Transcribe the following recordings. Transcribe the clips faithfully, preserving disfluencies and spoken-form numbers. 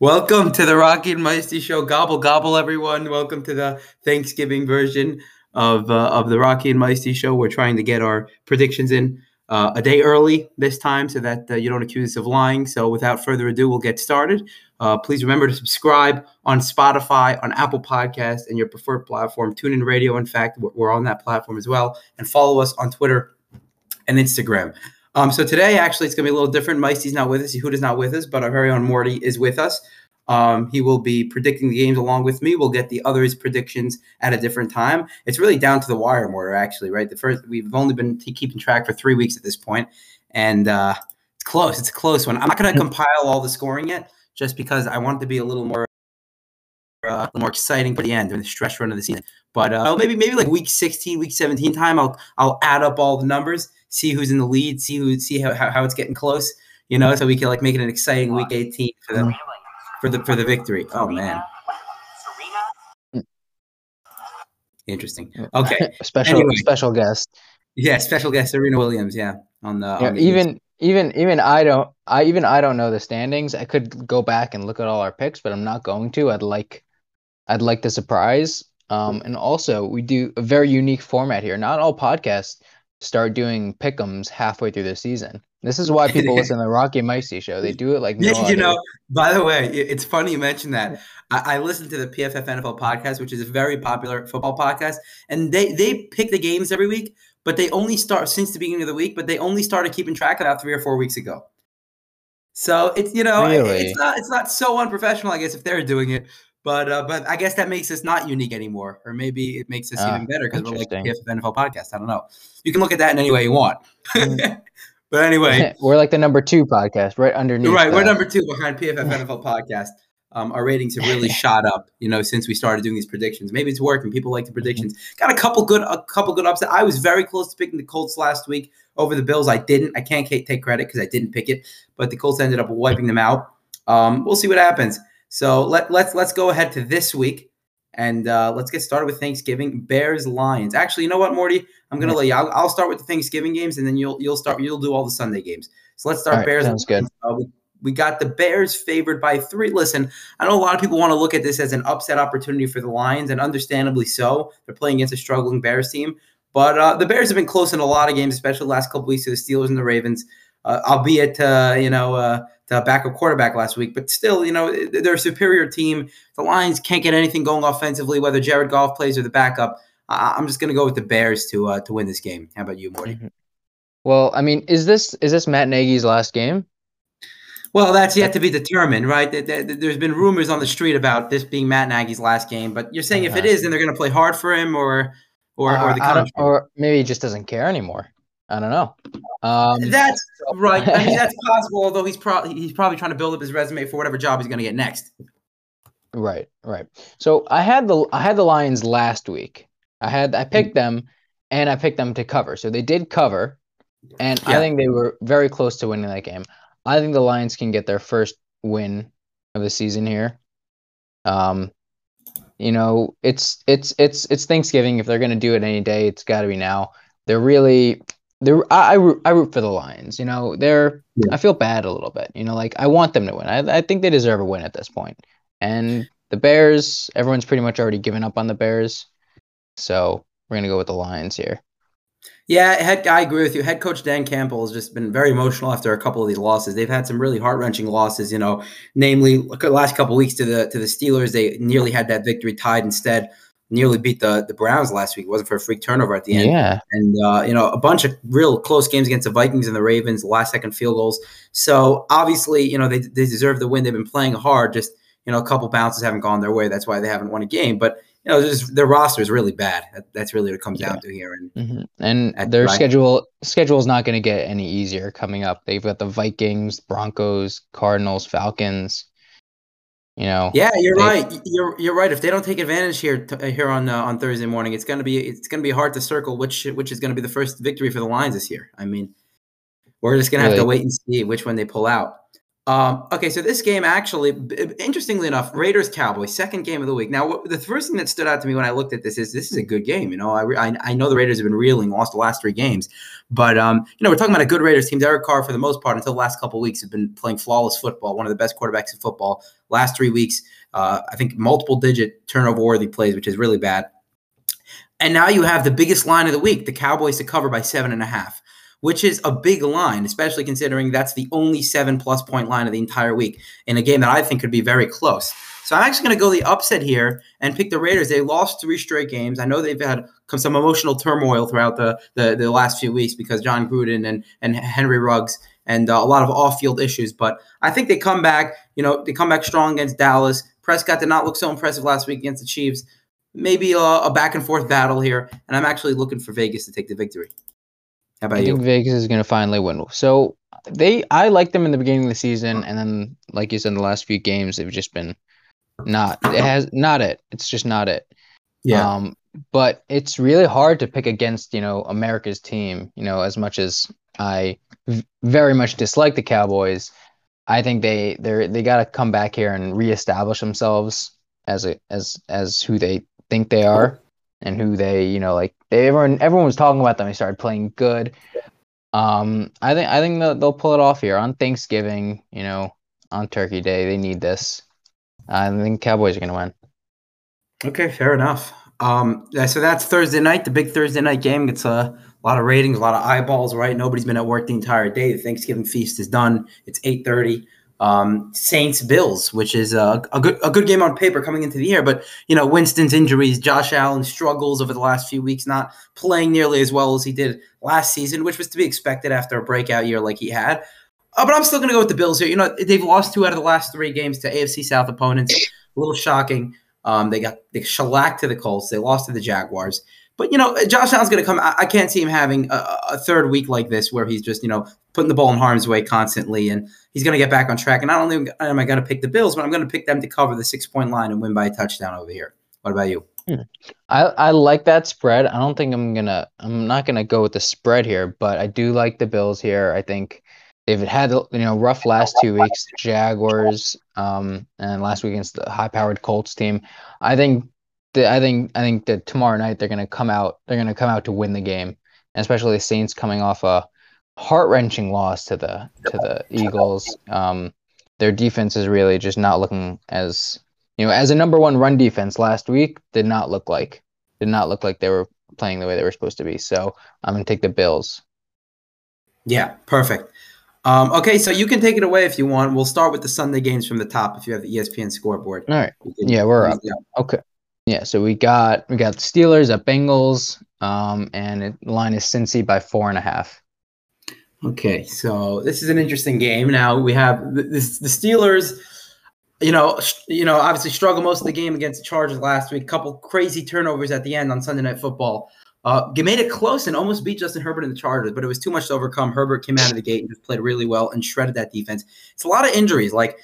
Welcome to the Rocky and Meisty Show. Gobble, gobble, everyone. Welcome to the Thanksgiving version of uh, of the Rocky and Meisty Show. We're trying to get our predictions in uh, a day early this time so that uh, you don't accuse us of lying. So without further ado, we'll get started. Uh, please remember to subscribe on Spotify, on Apple Podcasts, and your preferred platform. TuneIn Radio, in fact, we're on that platform as well. And follow us on Twitter and Instagram. Um, so today, actually, it's going to be a little different. Meisty's not with us. Yehuda's not with us, but our very own Mordy is with us. Um, he will be predicting the games along with me. We'll get the others' predictions at a different time. It's really down to the wire, Mordy, actually, right? The first, we've only been keeping track for three weeks at this point, and uh, it's close. It's a close one. I'm not going to compile all the scoring yet just because I want it to be a little more uh, a little more exciting for the end during the stretch run of the season. But uh, maybe maybe like week sixteen, week seventeen time, I'll I'll add up all the numbers. See who's in the lead. See who. See how, how, how it's getting close. You know, so we can like make it an exciting week eighteen for the for the for the victory. Oh man, interesting. Okay, special anyway. special guest. Yeah, special guest Serena Williams. Yeah, on the, yeah, on the even East. even even I don't I even I don't know the standings. I could go back and look at all our picks, but I'm not going to. I'd like I'd like the surprise. Um, and also we do a very unique format here. Not all podcasts start doing pick'ems halfway through the season. This is why people listen to the Rocky and Meisty Show. They do it like no yeah, you know. By the way, it's funny you mentioned that. I, I listen to the P F F N F L podcast, which is a very popular football podcast, and they they pick the games every week, but they only start since the beginning of the week. But they only started keeping track about three or four weeks ago. So it's you know really? it's not it's not so unprofessional, I guess, if they're doing it. But uh, but I guess that makes us not unique anymore, or maybe it makes us uh, even better because we're like the P F F N F L podcast. I don't know. You can look at that in any way you want. But anyway, we're like the number two podcast, right underneath. Right, the... we're number two behind P F F N F L podcast. Um, our ratings have really shot up, you know, since we started doing these predictions. Maybe it's working. People like the predictions. Got a couple good, a couple good upsets. I was very close to picking the Colts last week over the Bills. I didn't. I can't take credit because I didn't pick it, but the Colts ended up wiping them out. Um, we'll see what happens. So let, let's let's go ahead to this week, and uh, let's get started with Thanksgiving. Bears, Lions. Actually, you know what, Mordy? I'm gonna let you. I'll, I'll start with the Thanksgiving games, and then you'll you'll start you'll do all the Sunday games. So let's start all right, Bears. Sounds good. Uh, we, we got the Bears favored by three. Listen, I know a lot of people want to look at this as an upset opportunity for the Lions, and understandably so. They're playing against a struggling Bears team, but uh, the Bears have been close in a lot of games, especially the last couple weeks to the Steelers and the Ravens. Uh, albeit, uh, you know, uh, the backup quarterback last week. But still, you know, they're a superior team. The Lions can't get anything going offensively, whether Jared Goff plays or the backup. Uh, I'm just going to go with the Bears to uh, to win this game. How about you, Morty? Mm-hmm. Well, I mean, is this is this Matt Nagy's last game? Well, that's yet to be determined, right? There's been rumors on the street about this being Matt Nagy's last game. But you're saying uh-huh. if it is, then they're going to play hard for him or, or, uh, or the country. Or maybe he just doesn't care anymore. I don't know. Um, that's right. I mean, that's possible. Although he's probably he's probably trying to build up his resume for whatever job he's going to get next. Right, right. So I had the I had the Lions last week. I had I picked them, and I picked them to cover. So they did cover, and yeah. I think they were very close to winning that game. I think the Lions can get their first win of the season here. Um, you know, it's it's it's it's Thanksgiving. If they're going to do it any day, it's got to be now. They're really. They're, I, I, root, I root for the Lions, you know, they're, yeah. I feel bad a little bit, you know, like I want them to win. I, I think they deserve a win at this point. And the Bears, everyone's pretty much already given up on the Bears. So we're going to go with the Lions here. Yeah, head, I agree with you. Head coach Dan Campbell has just been very emotional after a couple of these losses. They've had some really heart-wrenching losses, you know, namely the last couple of weeks to the, to the Steelers. They nearly had that victory tied instead. Nearly beat the, the Browns last week. It wasn't for a freak turnover at the end. Yeah. And, uh, you know, a bunch of real close games against the Vikings and the Ravens, last-second field goals. So, obviously, you know, they they deserve the win. They've been playing hard. Just, you know, a couple bounces haven't gone their way. That's why they haven't won a game. But, you know, just, their roster is really bad. That, that's really what it comes yeah. down to here. And, mm-hmm. and their Ryan. schedule schedule's not going to get any easier coming up. They've got the Vikings, Broncos, Cardinals, Falcons. You know, yeah, you're they, right. You're you're right. If they don't take advantage here to, here on uh, on Thursday morning, it's gonna be it's gonna be hard to circle which which is gonna be the first victory for the Lions this year. I mean, we're just gonna really? have to wait and see which one they pull out. Um, okay, so this game actually, interestingly enough, Raiders-Cowboys, second game of the week. Now, what, the first thing that stood out to me when I looked at this is this is a good game. You know, I re- I, I know the Raiders have been reeling, lost the last three games. But, um, you know, we're talking about a good Raiders team. Derek Carr, for the most part, until the last couple of weeks, has been playing flawless football, one of the best quarterbacks in football. Last three weeks, uh, I think multiple-digit turnover-worthy plays, which is really bad. And now you have the biggest line of the week, the Cowboys to cover by seven and a half, which is a big line, especially considering that's the only seven-plus point line of the entire week in a game that I think could be very close. So I'm actually going to go the upset here and pick the Raiders. They lost three straight games. I know they've had some emotional turmoil throughout the, the, the last few weeks because John Gruden and, and Henry Ruggs and uh, a lot of off-field issues. But I think they come back. You know, they come back strong against Dallas. Prescott did not look so impressive last week against the Chiefs. Maybe a, a back-and-forth battle here, and I'm actually looking for Vegas to take the victory. How about I you? I think Vegas is going to finally win. So they, I liked them in the beginning of the season, and then, like you said, in the last few games, they've just been not. It has not it. It's just not it. Yeah. Um, but it's really hard to pick against, you know, America's team. You know, as much as I v- very much dislike the Cowboys, I think they they they got to come back here and reestablish themselves as a as as who they think they are. And who they, you know, like they everyone everyone was talking about them. They started playing good. Um, I think I think they'll, they'll pull it off here on Thanksgiving. You know, on Turkey Day, they need this. I think Cowboys are going to win. Okay, fair enough. Um, so that's Thursday night, the big Thursday night game. It's a lot of ratings, a lot of eyeballs. Right, nobody's been at work the entire day. The Thanksgiving feast is done. It's eight thirty. Um, Saints Bills, which is a, a good a good game on paper coming into the year, but you know Winston's injuries, Josh Allen's struggles over the last few weeks, not playing nearly as well as he did last season, which was to be expected after a breakout year like he had. Uh, but I'm still going to go with the Bills here. You know they've lost two out of the last three games to A F C South opponents. A little shocking. Um, they got they shellacked to the Colts. They lost to the Jaguars. But, you know, Josh Allen's going to come. I, I can't see him having a, a third week like this where he's just, you know, putting the ball in harm's way constantly, and he's going to get back on track. And not only am I going to pick the Bills, but I'm going to pick them to cover the six-point line and win by a touchdown over here. What about you? Hmm. I, I like that spread. I don't think I'm going to – I'm not going to go with the spread here, but I do like the Bills here. I think they've had, you know, rough last two weeks, Jaguars, um, and last week against the high-powered Colts team. I think – I think I think that tomorrow night they're gonna come out. They're gonna come out to win the game, and especially the Saints coming off a heart-wrenching loss to the to the Eagles. Um, their defense is really just not looking as you know as a number one run defense last week did not look like did not look like they were playing the way they were supposed to be. So I'm gonna take the Bills. Yeah, perfect. Um, okay, so you can take it away if you want. We'll start with the Sunday games from the top. If you have the E S P N scoreboard, all right. Yeah, we're up. Okay. Yeah, so we got we got the Steelers at Bengals, um, and it, the line is Cincy by four and a half. Okay, so this is an interesting game. Now we have the, the, the Steelers, you know, sh- you know, obviously struggled most of the game against the Chargers last week. Couple crazy turnovers at the end on Sunday Night Football. Uh, made it close and almost beat Justin Herbert and the Chargers, but it was too much to overcome. Herbert came out of the gate and just played really well and shredded that defense. It's a lot of injuries, like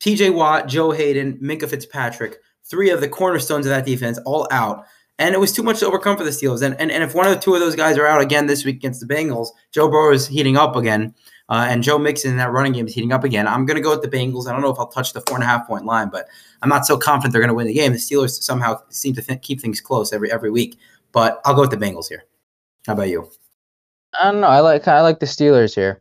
T J. Watt, Joe Hayden, Minkah Fitzpatrick. Three of the cornerstones of that defense all out. And it was too much to overcome for the Steelers. And and, and if one of the two of those guys are out again this week against the Bengals, Joe Burrow is heating up again. Uh, and Joe Mixon in that running game is heating up again. I'm going to go with the Bengals. I don't know if I'll touch the four-and-a-half-point line, but I'm not so confident they're going to win the game. The Steelers somehow seem to th- keep things close every every week. But I'll go with the Bengals here. How about you? I don't know. I like I like the Steelers here.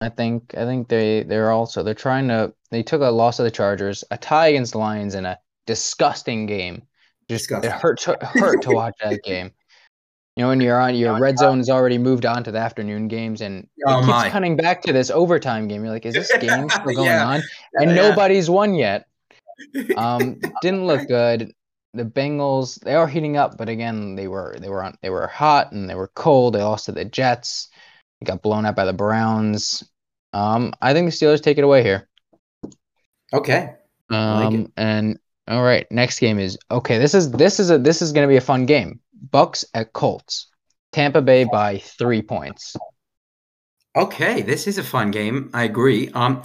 I think I think they, they're also – they're trying to – they took a loss to the Chargers, a tie against the Lions, and a – disgusting game. Just disgusting. It hurt to, hurt to watch that game. You know, when you're on your red zone has already moved on to the afternoon games, and oh, it keeps my. Coming back to this overtime game. You're like, is this game still going yeah. on? And yeah. nobody's won yet. Um, didn't look good. The Bengals, they are heating up, but again, they were they were on they were hot and they were cold. They lost to the Jets. They got blown out by the Browns. Um, I think the Steelers take it away here. Okay. Um, I like it. and. All right, next game is okay. This is this is a this is going to be a fun game. Bucks at Colts, Tampa Bay by three points. Okay, this is a fun game. I agree. Um,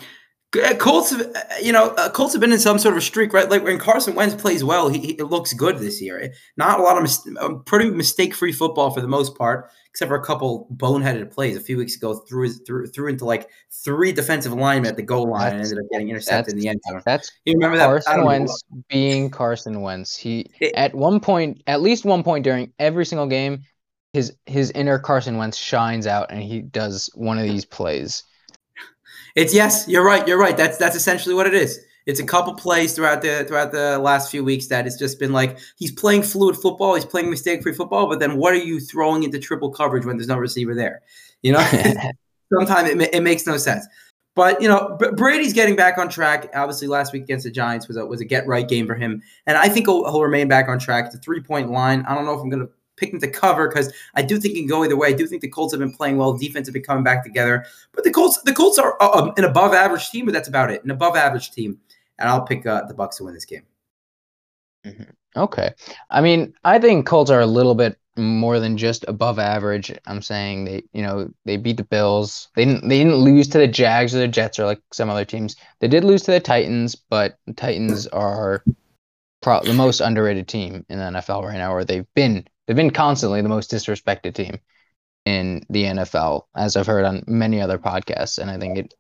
Colts, you know, Colts have been in some sort of a streak, right? Like when Carson Wentz plays well, he, he looks good this year. Not a lot of mis- pretty mistake-free football for the most part, except for a couple boneheaded plays a few weeks ago. Threw threw threw into like three defensive linemen at the goal line that's, and ended up getting intercepted in the end zone. That's you remember that Carson Wentz being Carson Wentz. He it, at one point, at least one point during every single game, his his inner Carson Wentz shines out, and he does one of these plays. It's yes, you're right. You're right. That's that's essentially what it is. It's a couple plays throughout the throughout the last few weeks that it's just been like he's playing fluid football, he's playing mistake-free football, but then what are you throwing into triple coverage when there's no receiver there? You know, sometimes it it makes no sense. But you know, Brady's getting back on track. Obviously, last week against the Giants was a, was a get-right game for him, and I think he'll, he'll remain back on track. The three-point line. I don't know if I'm going to pick them to cover because I do think it can go either way. I do think the Colts have been playing well. Defense have been coming back together. But the Colts the Colts are uh, an above-average team, but that's about it, an above-average team. And I'll pick uh, the Bucs to win this game. Mm-hmm. Okay. I mean, I think Colts are a little bit more than just above average. I'm saying they, you know, they beat the Bills. They didn't, they didn't lose to the Jags or the Jets or like some other teams. They did lose to the Titans, but the Titans are pro- the most underrated team in the N F L right now, or they've been. They've been constantly the most disrespected team in the N F L, as I've heard on many other podcasts, and I think it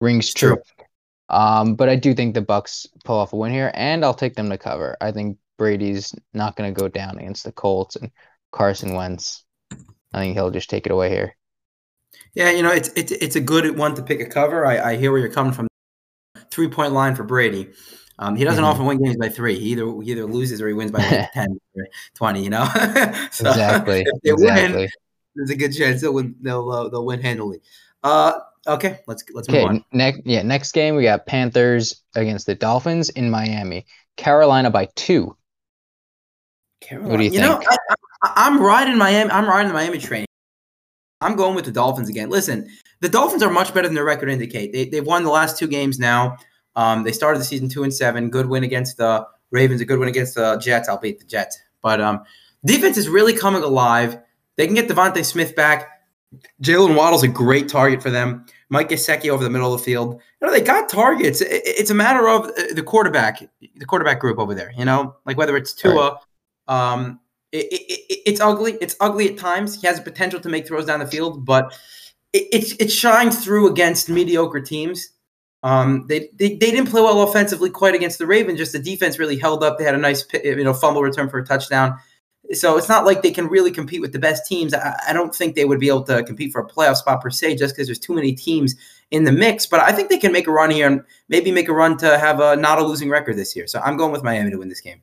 rings true. true. Um, but I do think the Bucs pull off a win here, and I'll take them to cover. I think Brady's not going to go down against the Colts and Carson Wentz. I think he'll just take it away here. Yeah, you know, it's it's it's a good one to pick a cover. I, I hear where you're coming from. Three-point line for Brady. Um, he doesn't mm-hmm. often win games by three. He either he either loses or he wins by like ten, twenty, you know? So exactly. If they exactly. win, there's a good chance they'll win, they'll, uh, they'll win handily. Uh, okay, let's let's okay, move on. Next, yeah, next game, we got Panthers against the Dolphins in Miami. Carolina by two. Carolina. What do you, you think? know, I, I, I'm riding Miami. I'm riding the Miami train. I'm going with the Dolphins again. Listen, the Dolphins are much better than their record indicate. They, they've won the last two games now. Um, they started the season two and seven. Good win against the Ravens. A good win against the Jets. I'll beat the Jets. But um, defense is really coming alive. They can get Devontae Smith back. Jalen Waddle's a great target for them. Mike Gesicki over the middle of the field. You know, they got targets. It, it's a matter of the quarterback, the quarterback group over there. You know, like whether it's Tua. Right. Um, it, it, it, it's ugly. It's ugly at times. He has the potential to make throws down the field, but it it, it shines through against mediocre teams. Um, they, they they didn't play well offensively quite against the Ravens. Just the defense really held up. They had a nice you know fumble return for a touchdown. So it's not like they can really compete with the best teams. I, I don't think they would be able to compete for a playoff spot per se, just because there's too many teams in the mix. But I think they can make a run here and maybe make a run to have a not a losing record this year. So I'm going with Miami to win this game.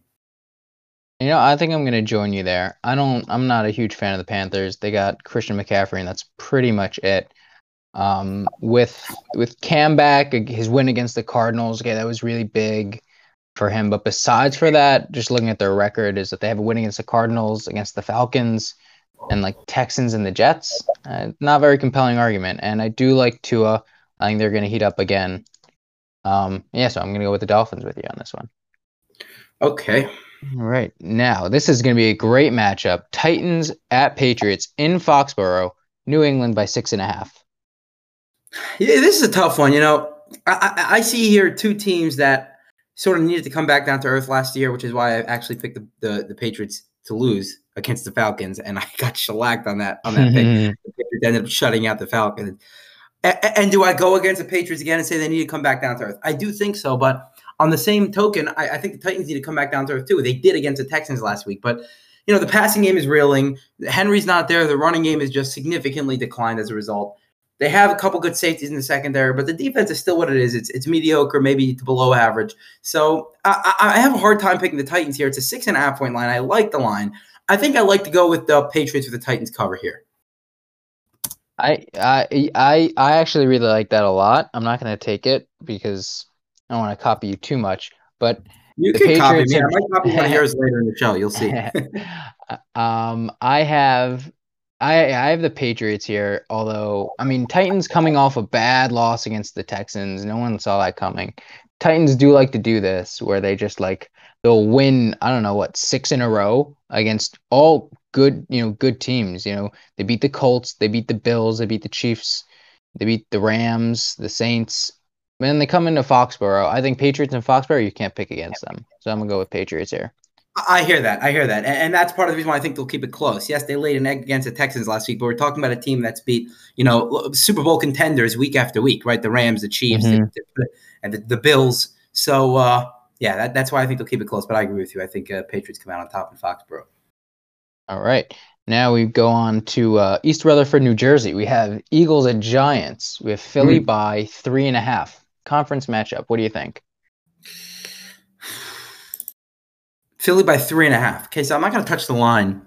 You know, I think I'm going to join you there. I don't. I'm not a huge fan of the Panthers. They got Christian McCaffrey, and that's pretty much it. Um, with with Cam back, his win against the Cardinals, okay, that was really big for him. But besides for that, just looking at their record is that they have a win against the Cardinals, against the Falcons, and like Texans and the Jets. Uh, not very compelling argument. And I do like Tua. I think they're going to heat up again. Um, yeah, so I'm going to go with the Dolphins with you on this one. Okay. All right. Now, this is going to be a great matchup. Titans at Patriots in Foxborough, New England by six and a half. Yeah, this is a tough one. You know, I, I see here two teams that sort of needed to come back down to earth last year, which is why I actually picked the, the, the Patriots to lose against the Falcons, and I got shellacked on that on that mm-hmm. pick. The Patriots ended up shutting out the Falcons. A- and do I go against the Patriots again and say they need to come back down to earth? I do think so, but on the same token, I, I think the Titans need to come back down to earth too. They did against the Texans last week, but you know the passing game is reeling. Henry's not there. The running game is just significantly declined as a result. They have a couple good safeties in the secondary, but the defense is still what it is. It's it's mediocre, maybe to below average. So I, I have a hard time picking the Titans here. It's a six and a half point line. I like the line. I think I like to go with the Patriots with the Titans cover here. I I I, I actually really like that a lot. I'm not going to take it because I don't want to copy you too much. But you the can Patriots copy me. Have, I might copy one of yours later in the show. You'll see. um, I have. I, I have the Patriots here, although, I mean, Titans coming off a bad loss against the Texans. No one saw that coming. Titans do like to do this where they just like they'll win, I don't know what, six in a row against all good, you know, good teams. You know, they beat the Colts, they beat the Bills, they beat the Chiefs, they beat the Rams, the Saints. When they come into Foxborough, I think Patriots and Foxborough, you can't pick against them. So I'm going to go with Patriots here. I hear that. I hear that. And, and that's part of the reason why I think they'll keep it close. Yes, they laid an egg against the Texans last week, but we're talking about a team that's beat, you know, Super Bowl contenders week after week, right? The Rams, the Chiefs, mm-hmm. the, and the, the Bills. So, uh, yeah, that, that's why I think they'll keep it close. But I agree with you. I think uh, Patriots come out on top in Foxborough. All right. Now we go on to uh, East Rutherford, New Jersey. We have Eagles and Giants. We have Philly mm-hmm. by three and a half. Conference matchup. What do you think? Philly by three and a half. Okay, so I'm not going to touch the line.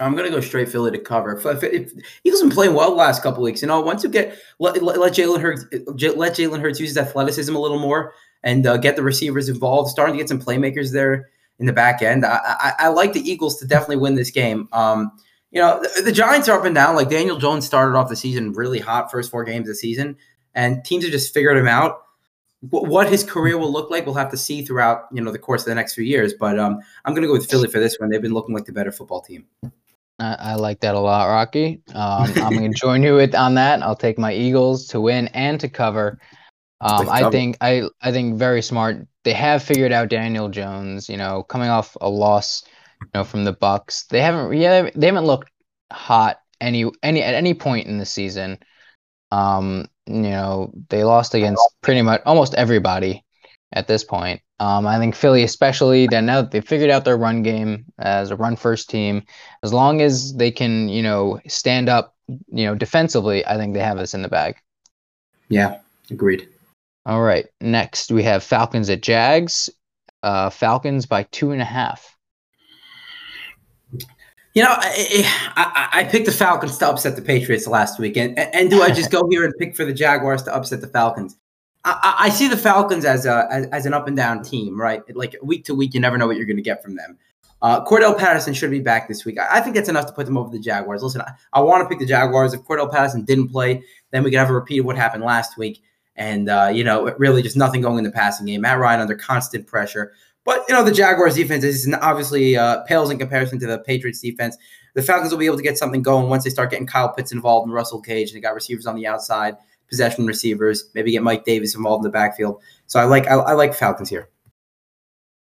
I'm going to go straight Philly to cover. If, if, Eagles have been playing well the last couple of weeks. You know, once you get let, let, let Jalen Hurts let Jalen Hurts use his athleticism a little more and uh, get the receivers involved, starting to get some playmakers there in the back end. I, I, I like the Eagles to definitely win this game. Um, you know, the, the Giants are up and down. Like Daniel Jones started off the season really hot, first four games of the season, and teams have just figured him out. What his career will look like, we'll have to see throughout, you know, the course of the next few years. But um, I'm going to go with Philly for this one. They've been looking like the better football team. I, I like that a lot, Rocky. Um, I'm going to join you with on that. I'll take my Eagles to win and to cover. Um, to cover. I think I I think very smart. They have figured out Daniel Jones. You know, coming off a loss, you know, from the Bucks, they haven't yeah they haven't looked hot any any at any point in the season. Um. You know, they lost against pretty much almost everybody at this point. Um, I think Philly especially, that now that they've figured out their run game as a run-first team, as long as they can, you know, stand up, you know, defensively, I think they have this in the bag. Yeah, agreed. All right, next we have Falcons at Jags. Uh, Falcons by two and a half. You know, I, I, I picked the Falcons to upset the Patriots last week. And, and do I just go here and pick for the Jaguars to upset the Falcons? I, I see the Falcons as a as, as an up-and-down team, right? Like, week to week, you never know what you're going to get from them. Uh, Cordell Patterson should be back this week. I, I think that's enough to put them over the Jaguars. Listen, I, I want to pick the Jaguars. If Cordell Patterson didn't play, then we could have a repeat of what happened last week. And, uh, you know, really just nothing going in the passing game. Matt Ryan under constant pressure. But, you know, the Jaguars' defense is obviously uh, pales in comparison to the Patriots' defense. The Falcons will be able to get something going once they start getting Kyle Pitts involved and Russell Gage. They got receivers on the outside, possession receivers, maybe get Mike Davis involved in the backfield. So I like I, I like Falcons here.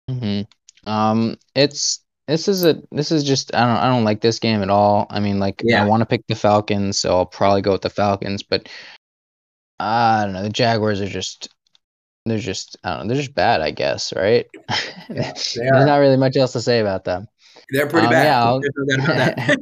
Mm-hmm. Um, it's this is a this is just I don't I don't like this game at all. I mean, like yeah. I want to pick the Falcons, so I'll probably go with the Falcons. But uh, I don't know. The Jaguars are just. They're just, I don't know, they're just bad, I guess, right? Yeah, there's not really much else to say about them. They're pretty um, bad. Yeah,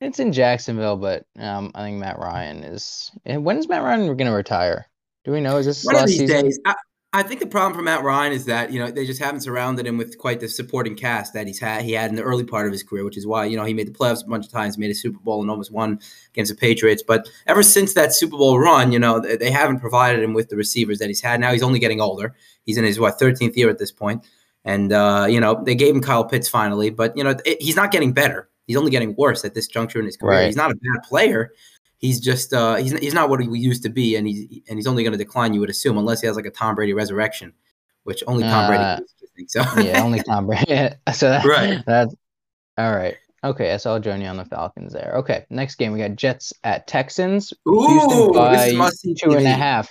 it's in Jacksonville, but um, I think Matt Ryan is. And when is Matt Ryan going to retire? Do we know? Is this one of these season? days? I, I think the problem for Matt Ryan is that, you know, they just haven't surrounded him with quite the supporting cast that he's had. He had in the early part of his career, which is why, you know, he made the playoffs a bunch of times, made a Super Bowl and almost won against the Patriots. But ever since that Super Bowl run, you know, they haven't provided him with the receivers that he's had. Now he's only getting older. He's in his, what, thirteenth year at this point. And, uh, you know, they gave him Kyle Pitts finally. But, you know, it, he's not getting better. He's only getting worse at this juncture in his career. Right. He's not a bad player. He's just uh, he's he's not what he used to be, and he's and he's only going to decline. You would assume, unless he has like a Tom Brady resurrection, which only Tom uh, Brady does, I think so. Yeah, only Tom Brady. So that, right. That's all right. Okay, so I'll join you on the Falcons there. Okay, next game we got Jets at Texans. Ooh, Houston by two and a half.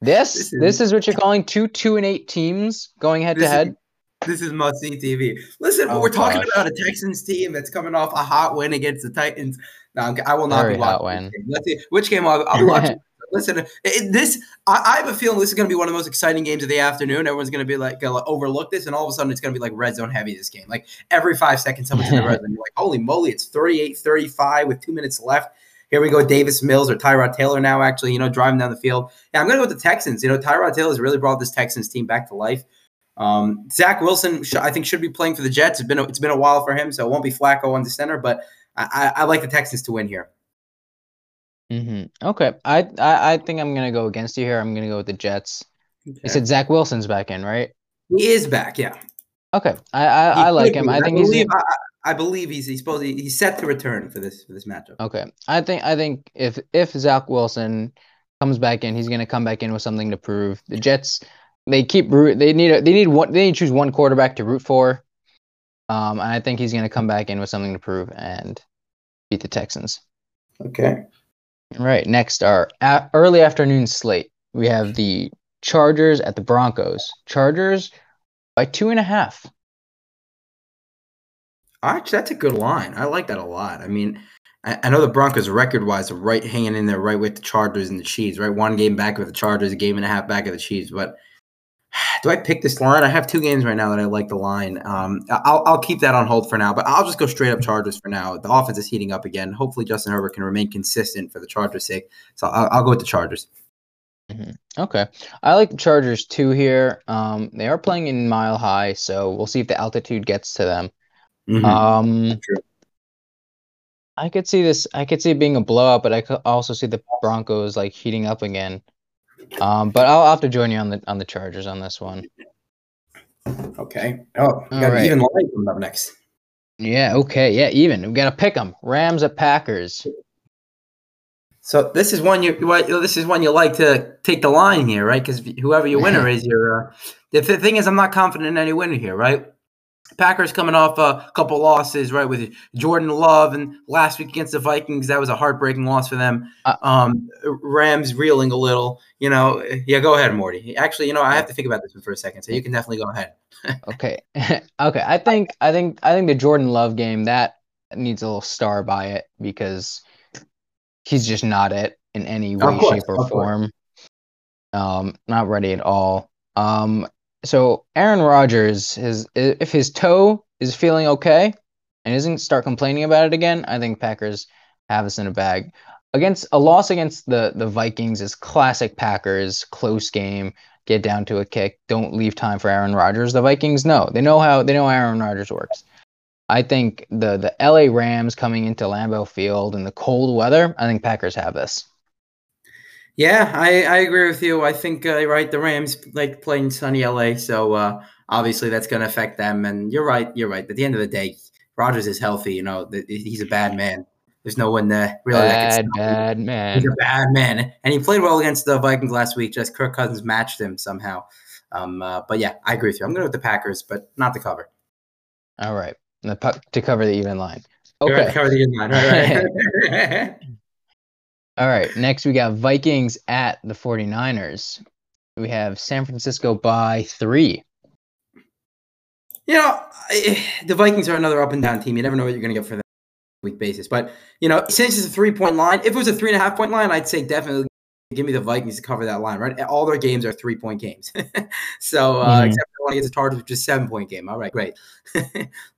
This this is, this is what you're calling two two and eight teams going head to head. This is must-see T V. Listen, oh, we're talking gosh. about a Texans team that's coming off a hot win against the Titans. No, I will not Very be watching. Game. Let's see which game I'll, I'll watch. Listen, it, it, this I, I have a feeling this is going to be one of the most exciting games of the afternoon. Everyone's going to be like, gonna overlook this, and all of a sudden it's going to be like red zone heavy. This game, like every five seconds, someone's in the red zone. You're like, holy moly, it's thirty-eight thirty-five with two minutes left. Here we go, Davis Mills or Tyrod Taylor now. Actually, you know, driving down the field. Yeah, I'm going to go with the Texans. You know, Tyrod Taylor has really brought this Texans team back to life. Um, Zach Wilson, sh- I think, should be playing for the Jets. It's been a, it's been a while for him, so it won't be Flacco on the center, but. I, I like the Texans to win here. Mm-hmm. Okay. I, I, I think I'm going to go against you here. I'm going to go with the Jets. Okay. You said Zach Wilson's back in, right? He is back, yeah. Okay. I, I, I like him. I, I think believe, he's I, I believe he's he's supposed to, he's set to return for this for this matchup. Okay. I think I think if if Zach Wilson comes back in, he's going to come back in with something to prove. The Jets, they keep root they need a, they need one they need to choose one quarterback to root for. Um, and I think he's going to come back in with something to prove and beat the Texans. Okay. All right. Next, our a- early afternoon slate. We have the Chargers at the Broncos. Chargers by two and a half. Actually, that's a good line. I like that a lot. I mean, I, I know the Broncos record-wise are right hanging in there, right with the Chargers and the Chiefs, right? One game back with the Chargers, a game and a half back of the Chiefs. But do I pick this line? I have two games right now that I like the line. Um, I'll, I'll keep that on hold for now, but I'll just go straight up Chargers for now. The offense is heating up again. Hopefully Justin Herbert can remain consistent for the Chargers' sake. So I'll, I'll go with the Chargers. Mm-hmm. Okay. I like the Chargers, too, here. Um, they are playing in Mile High, so we'll see if the altitude gets to them. Mm-hmm. Um, True. I could see this. I could see it being a blowout, but I could also see the Broncos like heating up again. Um, but I'll, I'll have to join you on the on the Chargers on this one. Okay. Oh, we got right. Even line coming up next. Yeah. Okay. Yeah. Even we got to pick them. Rams at Packers. So this is one you. This is one you like to take the line here, right? Because whoever your winner is, you're. Uh, the thing is, I'm not confident in any winner here, right? Packers coming off a couple losses, right, with Jordan Love, and last week against the Vikings, that was a heartbreaking loss for them. Uh, um, Rams reeling a little, you know. Yeah, go ahead, Morty. Actually, you know, I have to think about this one for a second, so you can definitely go ahead. okay, okay. I think, I think, I think the Jordan Love game that needs a little star by it because he's just not it in any way, course, shape, or form. Um, not ready at all. Um. So Aaron Rodgers, his if his toe is feeling okay and isn't start complaining about it again, I think Packers have us in a bag. Against a loss against the, the Vikings is classic Packers, close game, get down to a kick, don't leave time for Aaron Rodgers. The Vikings know. They know how they know how Aaron Rodgers works. I think the the L A Rams coming into Lambeau Field in the cold weather, I think Packers have this. Yeah, I, I agree with you. I think, uh, right, the Rams like playing sunny L A, so uh, obviously that's going to affect them. And you're right, you're right. At the end of the day, Rodgers is healthy. You know, th- he's a bad man. There's no one there really bad, that can stop bad him. Man. He's a bad man. And he played well against the Vikings last week. Just Kirk Cousins matched him somehow. Um, uh, but, yeah, I agree with you. I'm going with the Packers, but not the cover. All right, the pu- to cover the even line. Okay. Right, cover the even line, all right. All right, next we got Vikings at the 49ers. We have San Francisco by three. You know, I, the Vikings are another up-and-down team. You never know what you're going to get for them on a week basis. But, you know, since it's a three-point line, if it was a three-and-a-half-point line, I'd say definitely give me the Vikings to cover that line, right? All their games are three-point games. so, uh, mm-hmm. except for one against the Chargers, which is a seven-point game. All right, great.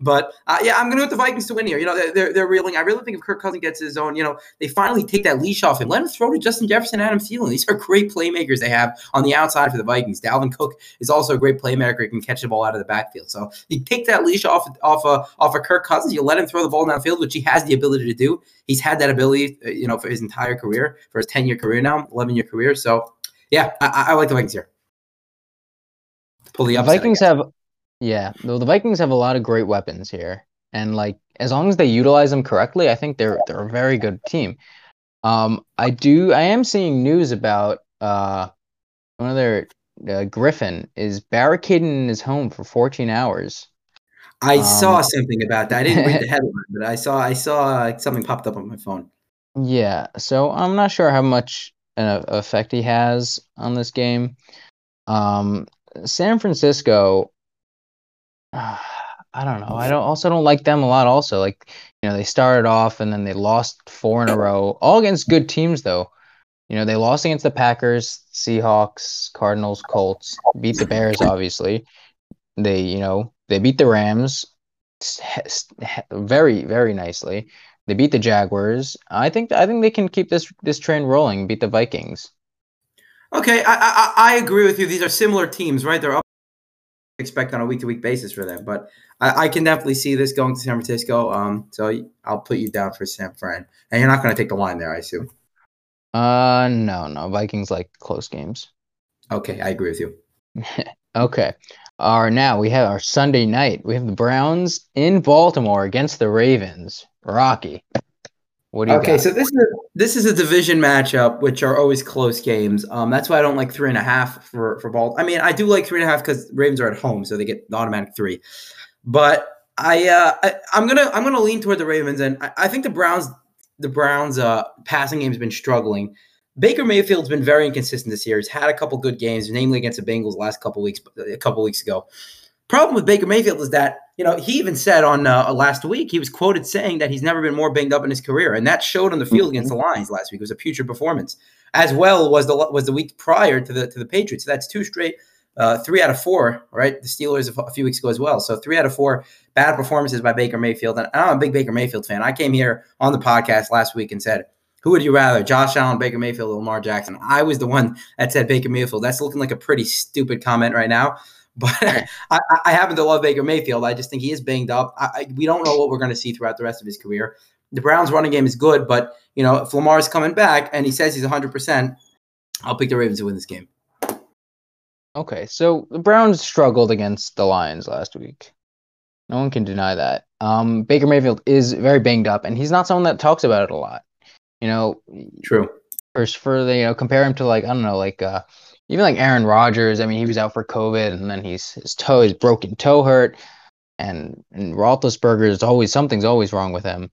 but, uh, yeah, I'm going to go with the Vikings to win here. You know, they're, they're, they're reeling. I really think if Kirk Cousins gets his own, you know, they finally take that leash off him. Let him throw to Justin Jefferson, Adam Thielen. These are great playmakers they have on the outside for the Vikings. Dalvin Cook is also a great playmaker. He can catch the ball out of the backfield. So you take that leash off off uh, off of Kirk Cousins. You let him throw the ball downfield, which he has the ability to do. He's had that ability, you know, for his entire career, for his ten-year career now, eleven-year career. So, yeah, I, I like the Vikings here. Pull the upset, Vikings have – Yeah, the Vikings have a lot of great weapons here, and like as long as they utilize them correctly, I think they're they're a very good team. Um, I do I am seeing news about uh one of their uh, Griffin is barricaded in his home for fourteen hours. I um, saw something about that. I didn't read the headline, but I saw I saw something popped up on my phone. Yeah, so I'm not sure how much an effect he has on this game. Um, San Francisco. I don't know. I don't also don't like them a lot also. Like, you know, they started off and then they lost four in a row, all against good teams though. You know, they lost against the Packers, Seahawks, Cardinals, Colts, beat the Bears obviously. They, you know, they beat the Rams very very nicely. They beat the Jaguars. I think I think they can keep this this train rolling, beat the Vikings. Okay, I I, I agree with you. These are similar teams, right? They're up expect on a week-to-week basis for them, but I, I can definitely see this going to San Francisco. Um, so I'll put you down for San Fran, and you're not going to take the line there, I assume. Uh, no, no, Vikings like close games. Okay, I agree with you. okay, our now we have our Sunday night. We have the Browns in Baltimore against the Ravens. Rocky, what do you? Okay, got? so this is. This is a division matchup, which are always close games. Um, that's why I don't like three and a half for, for Baltimore. I mean, I do like three and a half because Ravens are at home, so they get the automatic three. But I, uh, I I'm gonna I'm gonna lean toward the Ravens, and I, I think the Browns the Browns uh, passing game has been struggling. Baker Mayfield's been very inconsistent this year. He's had a couple good games, namely against the Bengals last couple weeks, a couple weeks ago. Problem with Baker Mayfield is that, you know, he even said on uh, last week, he was quoted saying that he's never been more banged up in his career. And that showed on the field mm-hmm. against the Lions last week. It was a putrid performance, as well was the was the week prior to the to the Patriots. So that's two straight, uh, three out of four, right? The Steelers a few weeks ago as well. So three out of four bad performances by Baker Mayfield. And I'm a big Baker Mayfield fan. I came here on the podcast last week and said, who would you rather, Josh Allen, Baker Mayfield, or Lamar Jackson? I was the one that said Baker Mayfield. That's looking like a pretty stupid comment right now. But I, I happen to love Baker Mayfield. I just think he is banged up. I, I, we don't know what we're going to see throughout the rest of his career. The Browns' running game is good, but, you know, if Lamar's coming back and he says he's one hundred percent, I'll pick the Ravens to win this game. Okay, so the Browns struggled against the Lions last week. No one can deny that. Um, Baker Mayfield is very banged up, and he's not someone that talks about it a lot. You know, true. First, for the, you know, compare him to, like, I don't know, like uh, even like Aaron Rodgers. I mean, he was out for COVID, and then he's his toe, his broken toe hurt, and and Roethlisberger is always something's always wrong with him.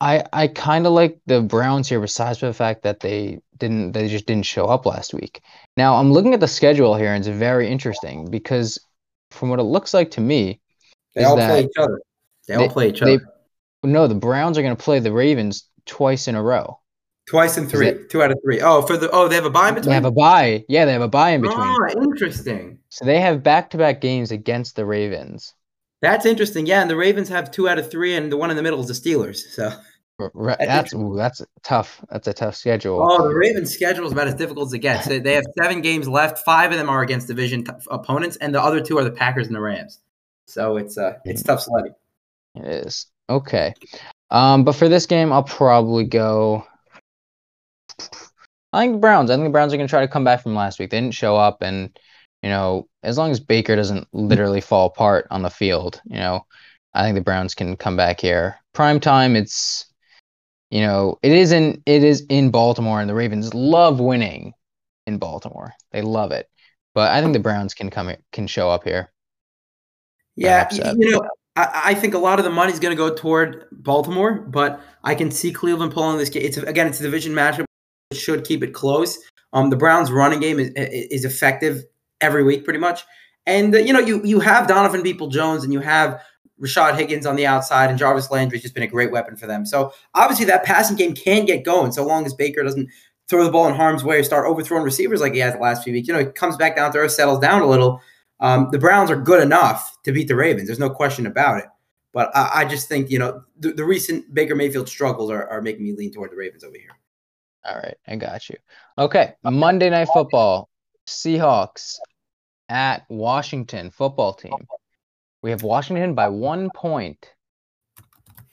I I kind of like the Browns here, besides the fact that they didn't they just didn't show up last week. Now I'm looking at the schedule here, and it's very interesting because from what it looks like to me, they all play each other. They, they all play each other. They, no, the Browns are going to play the Ravens twice in a row. Twice in three. That, two out of three. Oh, for the oh, they have a bye in between? They have a bye. Yeah, they have a bye in between. Oh, interesting. So they have back-to-back games against the Ravens. That's interesting. Yeah, and the Ravens have two out of three, and the one in the middle is the Steelers. So right. that's that's, ooh, that's tough. That's a tough schedule. Oh, the Ravens' schedule is about as difficult as it gets. They, they have seven games left. Five of them are against division t- opponents, and the other two are the Packers and the Rams. So it's uh, it's tough sledding. It is. Okay. Um, but for this game, I'll probably go. I think the Browns. I think the Browns are going to try to come back from last week. They didn't show up, and you know, as long as Baker doesn't literally fall apart on the field, you know, I think the Browns can come back here. Prime time. It's you know, it is in it is in Baltimore, and the Ravens love winning in Baltimore. They love it, but I think the Browns can come can show up here. Yeah, you know. I think a lot of the money is going to go toward Baltimore, but I can see Cleveland pulling this game. It's again, it's a division matchup. It should keep it close. Um, the Browns' running game is is effective every week, pretty much. And uh, you know, you you have Donovan Peoples-Jones and you have Rashad Higgins on the outside, and Jarvis Landry's just been a great weapon for them. So obviously, that passing game can get going so long as Baker doesn't throw the ball in harm's way or start overthrowing receivers like he has the last few weeks. You know, he comes back down to earth, settles down a little. Um, the Browns are good enough to beat the Ravens. There's no question about it. But I, I just think, you know, the, the recent Baker Mayfield struggles are, are making me lean toward the Ravens over here. All right. I got you. Okay. Monday Night Football. Seahawks at Washington football team. We have Washington by one point.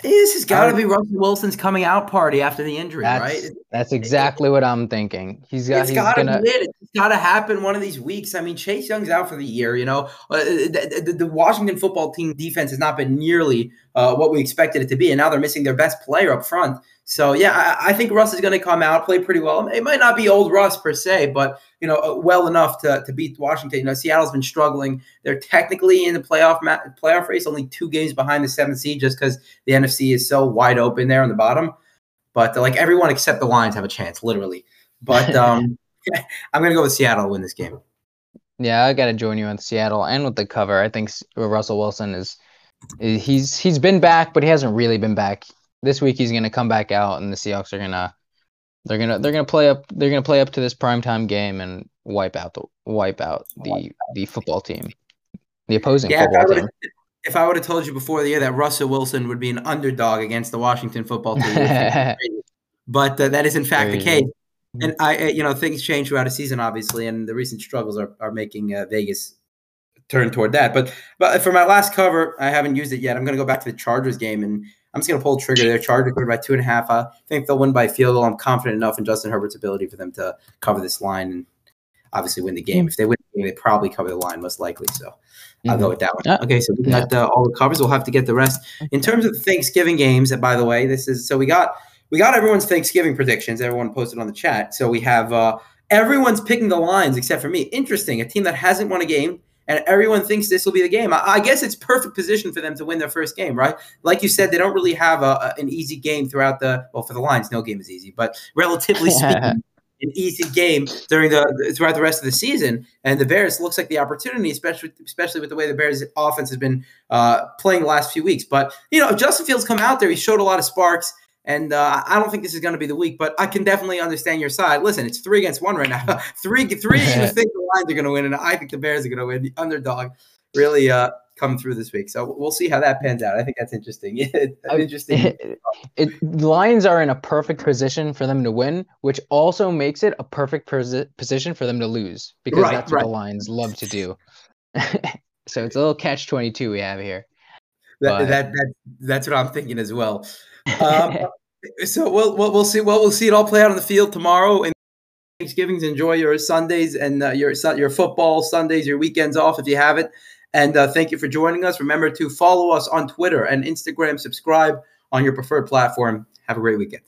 This has got to be Russell Wilson's coming out party after the injury, that's, right? That's exactly what I'm thinking. He's got. It's got to gonna... It's got to happen one of these weeks. I mean, Chase Young's out for the year. You know, uh, the, the, the Washington football team defense has not been nearly uh, what we expected it to be, and now they're missing their best player up front. So yeah, I, I think Russ is going to come out, play pretty well. It might not be old Russ per se, but you know, well enough to to beat Washington. You know, Seattle's been struggling. They're technically in the playoff ma- playoff race, only two games behind the seventh seed, just because the N F C is so wide open there on the bottom. But like everyone except the Lions have a chance, literally. But um, I'm gonna go with Seattle to win this game. Yeah, I gotta join you on Seattle and with the cover. I think Russell Wilson is he's he's been back, but he hasn't really been back. This week he's gonna come back out, and the Seahawks are gonna. They're gonna they're gonna play up they're gonna play up to this primetime game and wipe out the wipe out the the football team, the opposing yeah, football team. If I would have told you before the year that Russell Wilson would be an underdog against the Washington football team, but uh, that is in fact the case. And I, uh, you know, things change throughout a season, obviously, and the recent struggles are are making uh, Vegas turn toward that. But but for my last cover, I haven't used it yet. I'm going to go back to the Chargers game and. I'm just going to pull the trigger there. Chargers win by two and a half. I think they'll win by a field goal. I'm confident enough in Justin Herbert's ability for them to cover this line and obviously win the game. If they win the game, they probably cover the line most likely. So mm-hmm. I'll go with that one. Yeah. Okay, so we got uh, all the covers. We'll have to get the rest. In terms of the Thanksgiving games, by the way, this is so we got we got everyone's Thanksgiving predictions. Everyone posted on the chat. So we have uh, everyone's picking the lines except for me. Interesting. A team that hasn't won a game And everyone thinks this will be the game. I, I guess it's perfect position for them to win their first game, right? Like you said, they don't really have a, a, an easy game throughout the – well, for the Lions, no game is easy. But relatively speaking, an easy game during the throughout the rest of the season. And the Bears looks like the opportunity, especially especially with the way the Bears' offense has been uh, playing the last few weeks. But, you know, if Justin Fields come out there, he showed a lot of sparks. And uh, I don't think this is going to be the week, but I can definitely understand your side. Listen, it's three against one right now. three, three of you think the Lions are going to win, and I think the Bears are going to win. The underdog really uh, come through this week. So we'll see how that pans out. I think that's interesting. It's interesting. It, it, the Lions are in a perfect position for them to win, which also makes it a perfect posi- position for them to lose, because right, that's what right. the Lions love to do. So it's a little catch twenty-two we have here. That, that, that, that's what I'm thinking as well. um, so we'll, we'll we'll see well we'll see it all play out on the field tomorrow. And Thanksgivings, enjoy your Sundays and uh, your your football Sundays, your weekends off if you have it. And uh, thank you for joining us. Remember to follow us on Twitter and Instagram. Subscribe on your preferred platform. Have a great weekend.